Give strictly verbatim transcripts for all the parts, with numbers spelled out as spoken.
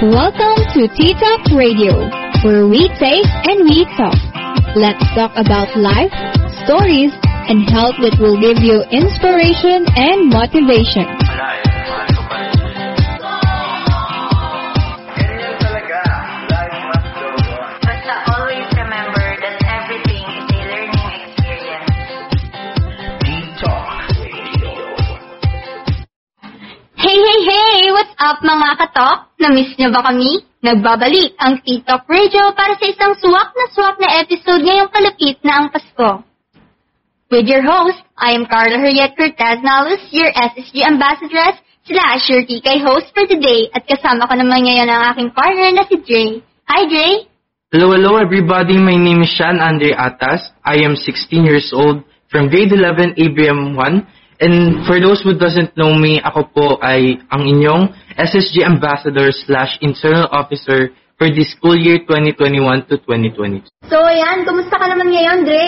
Welcome to T-talk Radio, where we take and we talk. Let's talk about life, stories, and health that will give you inspiration and motivation. Hey, hey, hey! What's up mga katok? Namiss niyo ba kami? Nagbabalik ang T-talk Radio para sa isang swak na swak na episode ngayong palapit na ang Pasko. With your host, I am Carla Heryette Cortez-Nalus, your S S G Ambassadress slash your T K host for today, at kasama ko naman ngayon ang aking partner na si Dre. Hi, Dre! Hello, hello everybody! My name is Sean Andre Atas. I am sixteen years old from grade eleven A B M one. And for those who doesn't know me, ako po ay ang inyong S S G Ambassador slash Internal Officer for the school year twenty twenty-one to twenty twenty-two. So, ayan. Kumusta ka naman ngayon, Dre?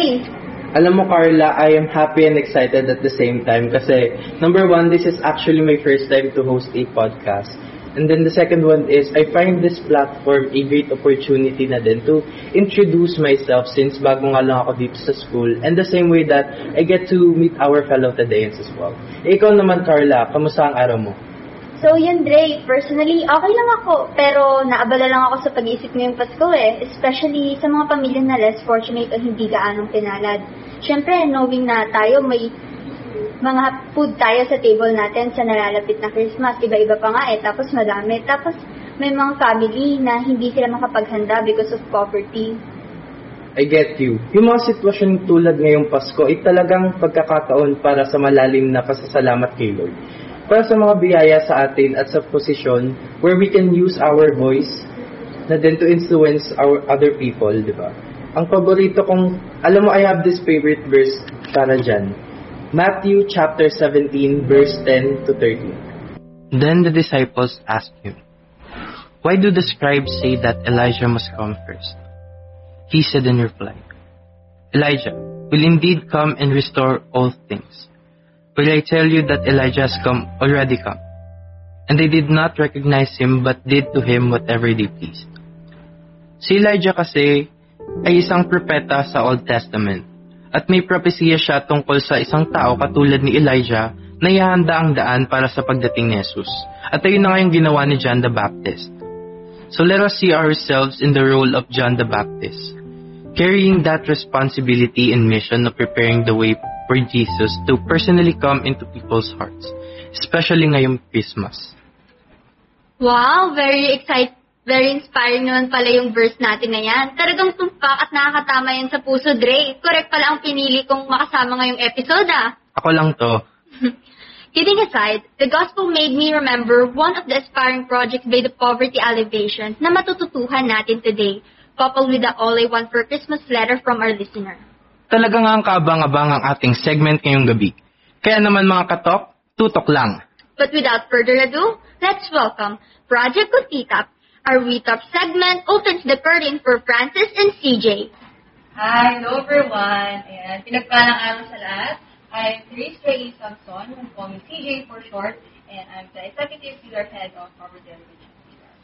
Alam mo, Carla, I am happy and excited at the same time kasi, number one, this is actually my first time to host a podcast. And then the second one is, I find this platform a great opportunity na din to introduce myself since bago nga lang ako dito sa school. And the same way that I get to meet our fellow Tadeans as well. E, ikaw naman, Carla, kamusta ang araw mo? So yun, Dre, personally, okay lang ako. Pero naabala lang ako sa pag-iisip ngayong Pasko eh. Especially sa mga pamilya na less fortunate o hindi gaanong pinalad. Siyempre, knowing na tayo may mga food tayo sa table natin sa nalalapit na Christmas. Iba-iba pa nga eh, tapos madami. Tapos may mga family na hindi sila makapaghanda because of poverty. I get you. Yung mga sitwasyon tulad ngayong Pasko ay talagang pagkakataon para sa malalim na pasasalamat kay Lord. Para sa mga biyaya sa atin at sa posisyon where we can use our voice na then to influence our other people, di ba? Ang paborito kong, alam mo, I have this favorite verse para dyan. Matthew chapter seventeen, verse ten to thirteen. Then the disciples asked him, "Why do the scribes say that Elijah must come first?" He said in reply, "Elijah will indeed come and restore all things. But I tell you that Elijah has come, already come. And they did not recognize him but did to him whatever they pleased." Si Elijah kasi ay isang propeta sa Old Testament. At may propesiya siya tungkol sa isang tao katulad ni Elijah na ihahanda ang daan para sa pagdating ni Jesus. At ayun na nga yung ginawa ni John the Baptist. So let us see ourselves in the role of John the Baptist, carrying that responsibility and mission of preparing the way for Jesus to personally come into people's hearts, especially ngayong Christmas. Wow, very exciting. Very inspiring naman pala yung verse natin na yan. Talagang tumpak at nakakatama yan sa puso, Dre. Correct pala ang pinili kong makasama ngayong episode, ah. Ako lang to. Kidding aside, the gospel made me remember one of the aspiring projects by the Poverty Alleviation na matututuhan natin today, coupled with the All I Want for Christmas letter from our listener. Talaga nga ang kaabang-abang ang ating segment ngayong gabi. Kaya naman mga katok, tutok lang. But without further ado, let's welcome Project Kutitap, our WeTalk segment opens the curtain for Francis and C J. Hi, hello everyone. Ayan, pinagpalang araw sa lahat. I'm Therese J. Lee Samson, who call me C J for short, and I'm the Executive Senior Head of Poverty Alleviation Pillar.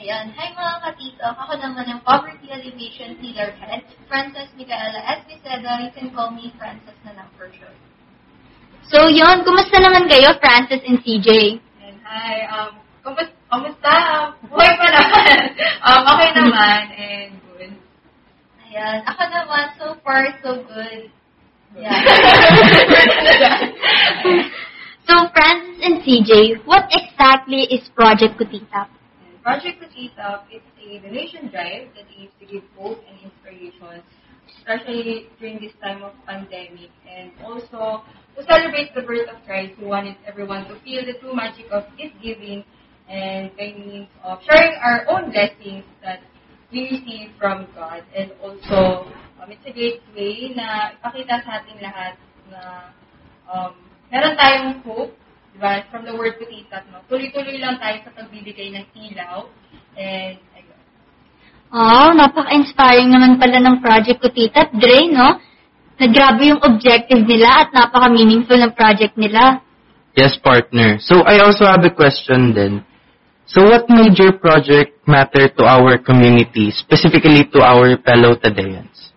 Ayan, hi mga katito. Ako naman ang Poverty Alleviation Pillar Head, Francis Micaela. As we said, you can call me Francis na lang for short. So yon, kumusta naman kayo, Francis and C J? And hi, um, kumusta? Kamusta? Buhay pa naman. Um, okay naman and good. Ayan. Ako naman, so far, so good. Yeah. So, Francis and C J, what exactly is Project Kutitap? Project Kutitap is a donation drive that aims to give hope and inspiration, especially during this time of pandemic, and also to celebrate the birth of Christ, who wanted everyone to feel the true magic of His giving and by means of sharing our own blessings that we receive from God. And also, um, it's a great way na ipakita sa ating lahat na um, meron tayong hope, diba? From the word Kutitap, no? Tuloy-tuloy lang tayo sa pagbibigay ng ilaw. And, ayun. Oh, napaka-inspiring naman pala ng Project Kutitap, Dre, no? Nagrabe yung objective nila at napaka-meaningful ng project nila. Yes, partner. So, I also have a question then. So what major project matter to our community, specifically to our fellow Tadeans?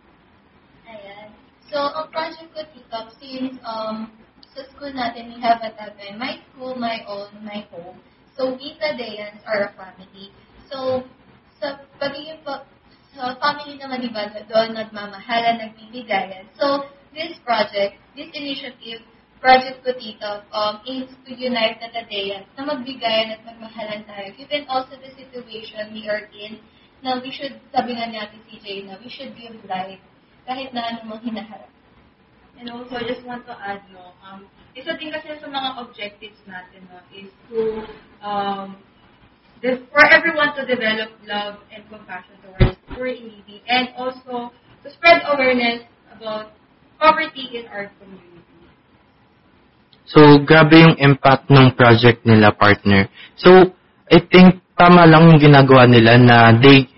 Ayan. So, ang Project Kutitap, since um, sa school natin, we have a tabi, my school, my own, my home. So, we Tadeans are a family. So, sa pagiging pa, sa family naman, diba, doon nagmamahalan, nagbibigayan. So, this project, this initiative, Project Kutitap um, aims to unite the Tadeans na magbigayan at magmahalan tayo. Given also the situation we are in, na we should, sabi nga natin si Jay, na we should give life kahit na anong hinaharap. And also, I just want to add, no, um, isa din kasi sa mga objectives natin, no, is to, um, this, for everyone to develop love and compassion towards poor and needy, and also to spread awareness about poverty in our community. So, grabe yung impact ng project nila, partner. So, I think tama lang yung ginagawa nila na they,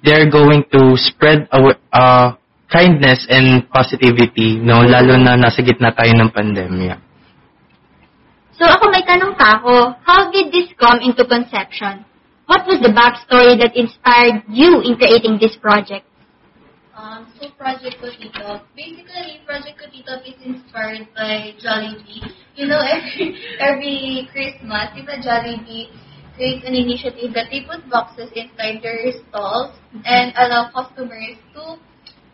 they're going to spread our, uh, kindness and positivity, no? Lalo na nasa gitna tayo ng pandemya. So, ako may tanong pa ako. How did this come into conception? What was the backstory that inspired you in creating this project? Um, so, Project Kutitap. Basically, Project Kutitap is inspired by Jollibee. You know, every, every Christmas, diba Jollibee creates an initiative that they put boxes inside their stalls and allow customers to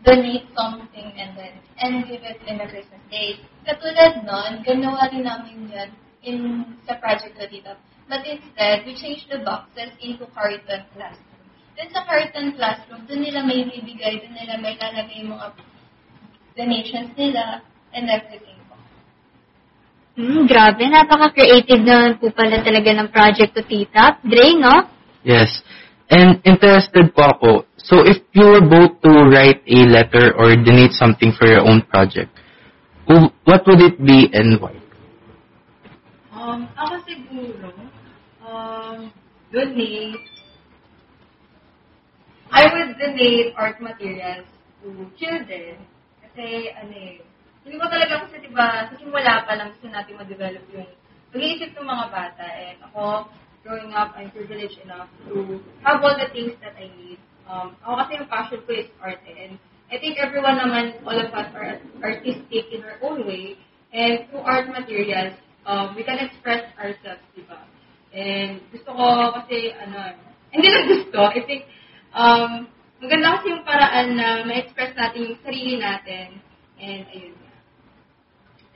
donate something and then and give it in a Christmas day. Katulad nun, ganawa rin namin yun in, sa Project Kutitap. But instead, we changed the boxes into carton plastic. Then sa carton classroom, doon nila may bibigay, doon nila may lalagay yung mga donations nila and everything po. Hmm, grabe. Napaka-creative naman po pala talaga ng Project Kutitap. Dre, no? Yes. And interested po ako. So, if you were both to write a letter or donate something for your own project, what would it be and why? Um, ako siguro, um, donate, I would donate art materials to children kasi, ano eh, hindi ko talaga kasi diba, sa simula pa lang gusto natin ma-develop yung pag-iisip ng mga bata. And ako, growing up, I'm privileged enough to have all the things that I need. Um, ako kasi yung passion ko is art eh. And I think everyone naman, all of us are artistic in our own way. And through art materials, um, we can express ourselves, diba? And gusto ko kasi, ano, hindi na gusto, I think, Um, maganda kasi yung paraan na ma-express natin yung sarili natin. And, ayun nga.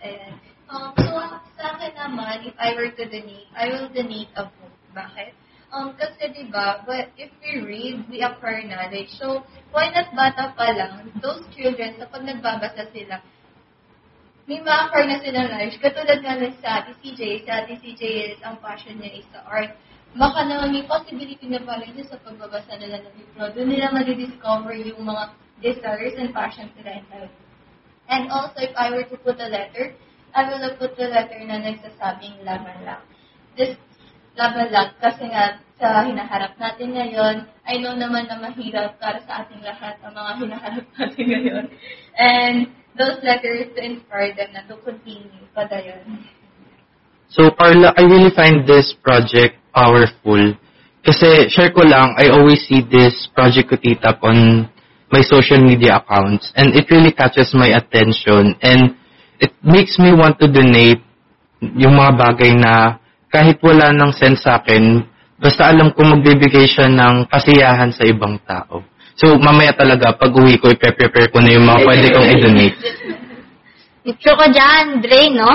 And, um, so, sa akin naman, if I were to donate, I will donate a book. Bakit? Um, kasi, diba, but if we read, we acquire knowledge. So, why not bata pa lang, those children, kapag nagbabasa sila, may ma-acquire na silang knowledge. Katulad nga lang sa Ate C J. Sa Ate C J, ang passion niya is sa art. Baka naman may possibility na pala yun sa pagbabasa nila ng libro. Doon nila madidiscover yung mga desires and passions nila in life. And also, if I were to put a letter, I will put the letter na nagsasabing laban lang. This laban lang kasi nga sa hinaharap natin ngayon, I know naman na mahirap para sa ating lahat ang mga hinaharap natin ngayon. And those letters to inspire them na to continue pa dayon. So, Carla, I really find this project powerful. Kasi, share ko lang, I always see this Project Kutitap on my social media accounts. And it really catches my attention. And it makes me want to donate yung mga bagay na kahit wala ng sense sa akin, basta alam ko magbibigay siya ng kasiyahan sa ibang tao. So, mamaya talaga, pag uwi ko, i-prepare ko na yung mga pwede kong i-donate. Ito ko dyan, Dre, no?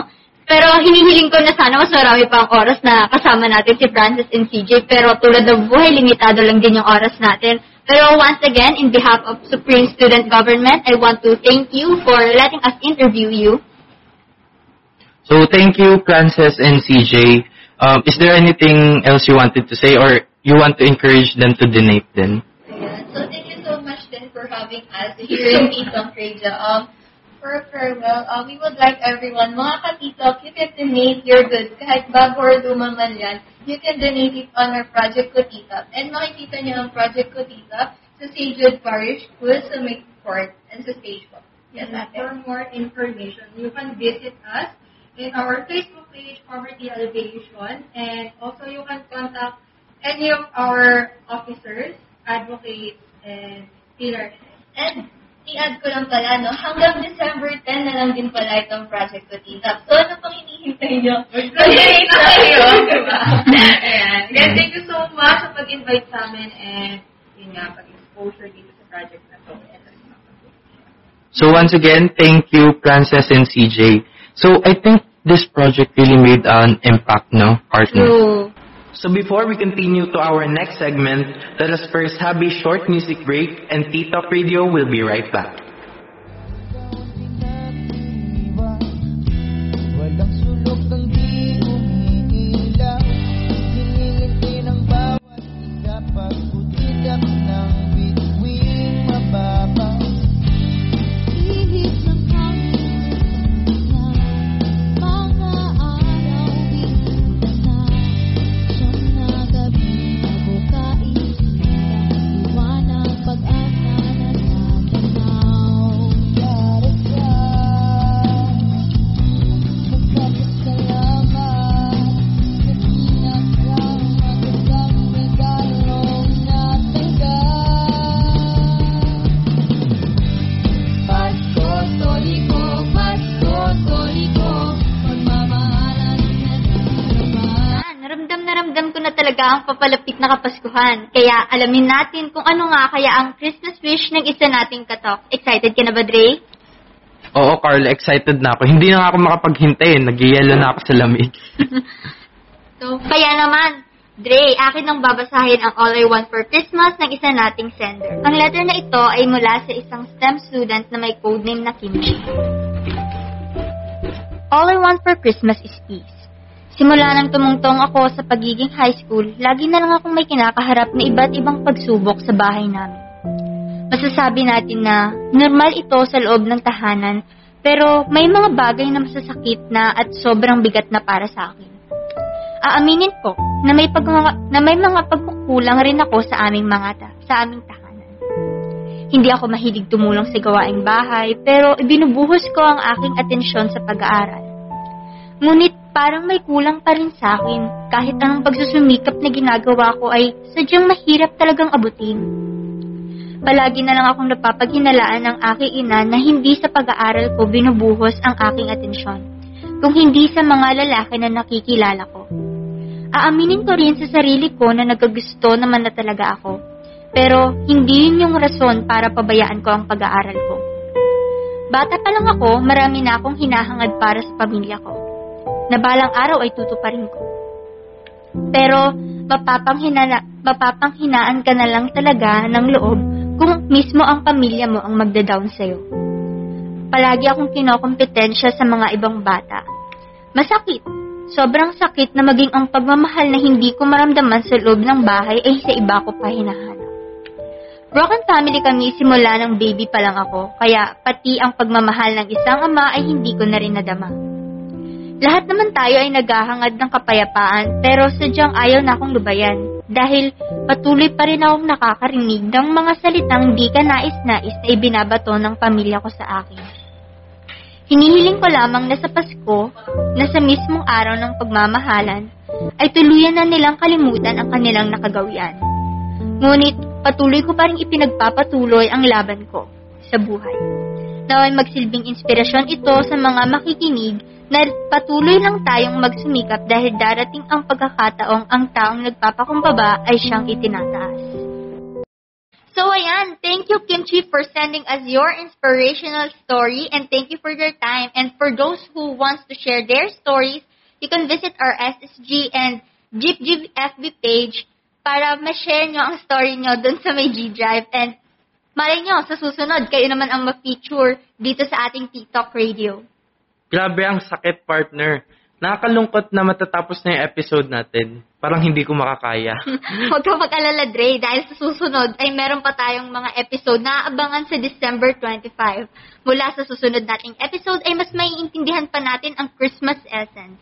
Pero hinihiling ko na sana mas marami pa ang oras na kasama natin si Francis and C J. Pero tulad ng buhay, limitado lang din yung oras natin. Pero once again, in behalf of Supreme Student Government, I want to thank you for letting us interview you. So thank you, Francis and C J. Um, is there anything else you wanted to say or you want to encourage them to donate then? Yeah. So thank you so much then for having us here in T-talk Radio. Um, For farewell, uh, we would like everyone, mga ka-T-talk, you can donate your goods, kahit bago or luma man yan, you can donate it on our Project Kutitap. And makikita niyo ang Project Kutitap sa Saint Jude Parish School, sa Midport, and sa Facebook. Yes, and for more information, you can visit us in our Facebook page, Poverty Alleviation, and also you can contact any of our officers, advocates, and pillars. And i-add ko lang pala, no? Hanggang December tenth na lang din pala itong Project Kutitap. So, ano pang hinihintay nyo? Mag-donate na kayo, diba? Ayan. Guys, thank you so much sa pag-invite sa amin and yun nga, pag-exposure dito sa project na to. So, once again, thank you, Frances and C J. So, I think this project really made an impact, no, partner? True. So, before we continue to our next segment, let us first have a short music break, and T-talk Radio will be right back. Ang papalapit na kapaskuhan. Kaya alamin natin kung ano nga kaya ang Christmas wish ng isa nating katok. Excited ka na ba, Dre? Oo, Carl. Excited na ako. Hindi na ako makapaghintay. Nag-yelo na ako sa lamig. So, kaya naman, Dre, akin nang babasahin ang All I Want for Christmas ng isa nating sender. Ang letter na ito ay mula sa isang STEM student na may codename na Kimchi. All I want for Christmas is peace. Simula nang tumungtong ako sa pagiging high school, lagi na lang akong may kinakaharap na iba't ibang pagsubok sa bahay namin. Masasabi natin na normal ito sa loob ng tahanan, pero may mga bagay na masasakit na at sobrang bigat na para sa akin. Aaminin ko na may, pag- na may mga pagkukulang rin ako sa aming mga ta- sa aming tahanan. Hindi ako mahilig tumulong sa gawaing bahay, pero ibinubuhos ko ang aking atensyon sa pag-aaral. Ngunit parang may kulang pa rin sa akin. Kahit anong pagsusumikap na ginagawa ko ay sadyang mahirap talagang abutin. Palagi na lang akong napapaghinalaan ng aking ina na hindi sa pag-aaral ko binubuhos ang aking atensyon, kung hindi sa mga lalaki na nakikilala ko. Aaminin ko rin sa sarili ko na nagagusto naman na talaga ako, pero hindi yun yung rason para pabayaan ko ang pag-aaral ko. Bata pa lang ako, marami na akong hinahangad para sa pamilya ko, na balang araw ay tutuparin ko. Pero mapapanghinala, mapapanghinaan ka na lang talaga ng loob kung mismo ang pamilya mo ang magda-down sa'yo. Palagi akong kinokompetensya sa mga ibang bata. Masakit. Sobrang sakit na maging ang pagmamahal na hindi ko maramdaman sa loob ng bahay ay sa iba ko pa hinahanap. Broken family kami simula ng baby pa lang ako, kaya pati ang pagmamahal ng isang ama ay hindi ko na rin nadama. Lahat naman tayo ay naghahangad ng kapayapaan, pero sadyang ayaw na akong lubayan dahil patuloy pa rin akong nakakarinig ng mga salitang di ka nais-nais na ibinabato ng pamilya ko sa akin. Hinihiling ko lamang na sa Pasko, na sa mismong araw ng pagmamahalan, ay tuluyan na nilang kalimutan ang kanilang nakagawian. Ngunit patuloy ko pa rin ipinagpapatuloy ang laban ko sa buhay. Nawa'y magsilbing inspirasyon ito sa mga makikinig na patuloy lang tayong magsumikap dahil darating ang pagkakataong ang taong nagpapakumbaba ay siyang itinataas. So ayan, thank you Kimchi for sending us your inspirational story and thank you for your time. And for those who wants to share their stories, you can visit our S S G and JEEPGY F B page para ma-share nyo ang story nyo dun sa may G-Drive. And malay nyo, sa susunod, kayo naman ang ma-feature dito sa ating T-talk Radio. Grabe ang sakit, partner. Nakakalungkot na matatapos na yung episode natin. Parang hindi ko makakaya. Huwag ka mag-alala, Dre, dahil sa susunod ay meron pa tayong mga episode na aabangan sa December twenty-fifth. Mula sa susunod nating episode ay mas maiintindihan pa natin ang Christmas essence.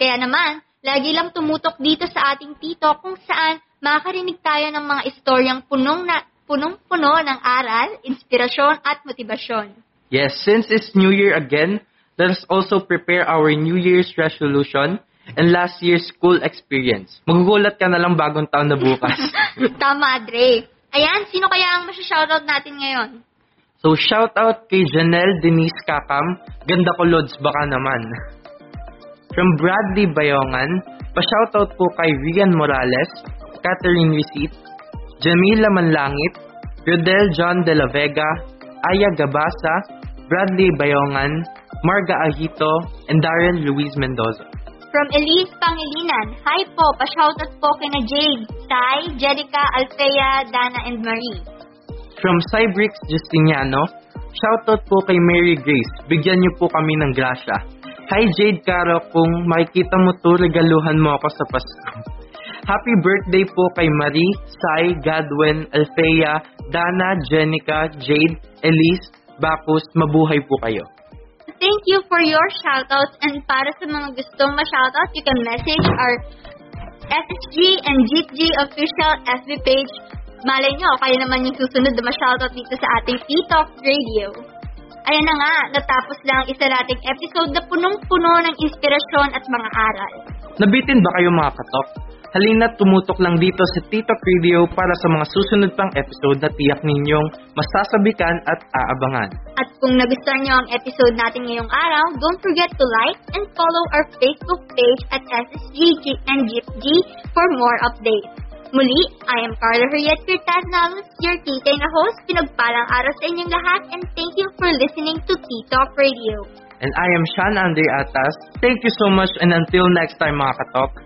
Kaya naman, lagi lang tumutok dito sa ating T-talk kung saan makakarinig tayo ng mga istoryang punong na, punong-puno ng aral, inspirasyon at motibasyon. Yes, since it's New Year again, let us also prepare our New Year's resolution and last year's school experience. Magugulat ka na lang bagong taon na bukas. Tama, Dre. Ayan, sino kaya ang masya-shoutout natin ngayon? So, shoutout kay Janel Denise Capam. Ganda ko, Lods, baka naman. From Bradley Bayongan, pa-shoutout po kay Vivian Morales, Catherine Rizit, Jamila Manlangit, Rodel John de la Vega, Aya Gabasa, Bradley Bayongan, Marga Agito, and Darren Luis Mendoza. From Elise Pangilinan, hi po, pa-shoutout po kina Jade, Sai, Jerica, Althea, Dana, and Marie. From Cybricks Justiniano, shoutout po kay Mary Grace, bigyan niyo po kami ng grasya. Hi Jade Caro, kung makikita mo to, regaluhan mo ako sa Pasko. Happy birthday po kay Marie, Sai, Godwin, Althea, Dana, Jenica, Jade, Elise, Bacus, mabuhay po kayo. Thank you for your shoutouts, and para sa mga gustong ma-shoutout, you can message our F S G and JEEPGY official F B page. Malay nyo, kayo naman yung susunod na ma-shoutout dito sa ating T-talk radio. Ayan na nga, natapos lang isa nating episode na punong-puno ng inspirasyon at mga aral. Nabitin ba kayo mga katok? Halina tumutok lang dito sa T-talk radio para sa mga susunod pang episode na tiyak ninyong masasabikan at aabangan. At kung nagustuhan nyo ang episode natin ngayong araw, don't forget to like and follow our Facebook page at S S G and G F G for more updates. Muli, I am Carla Heryette Cortez-Nalus, your tita na host. Pinagpalang araw sa inyong lahat, and thank you for listening to T-talk radio. And I am Sean Andre Atas. Thank you so much, and until next time mga katok.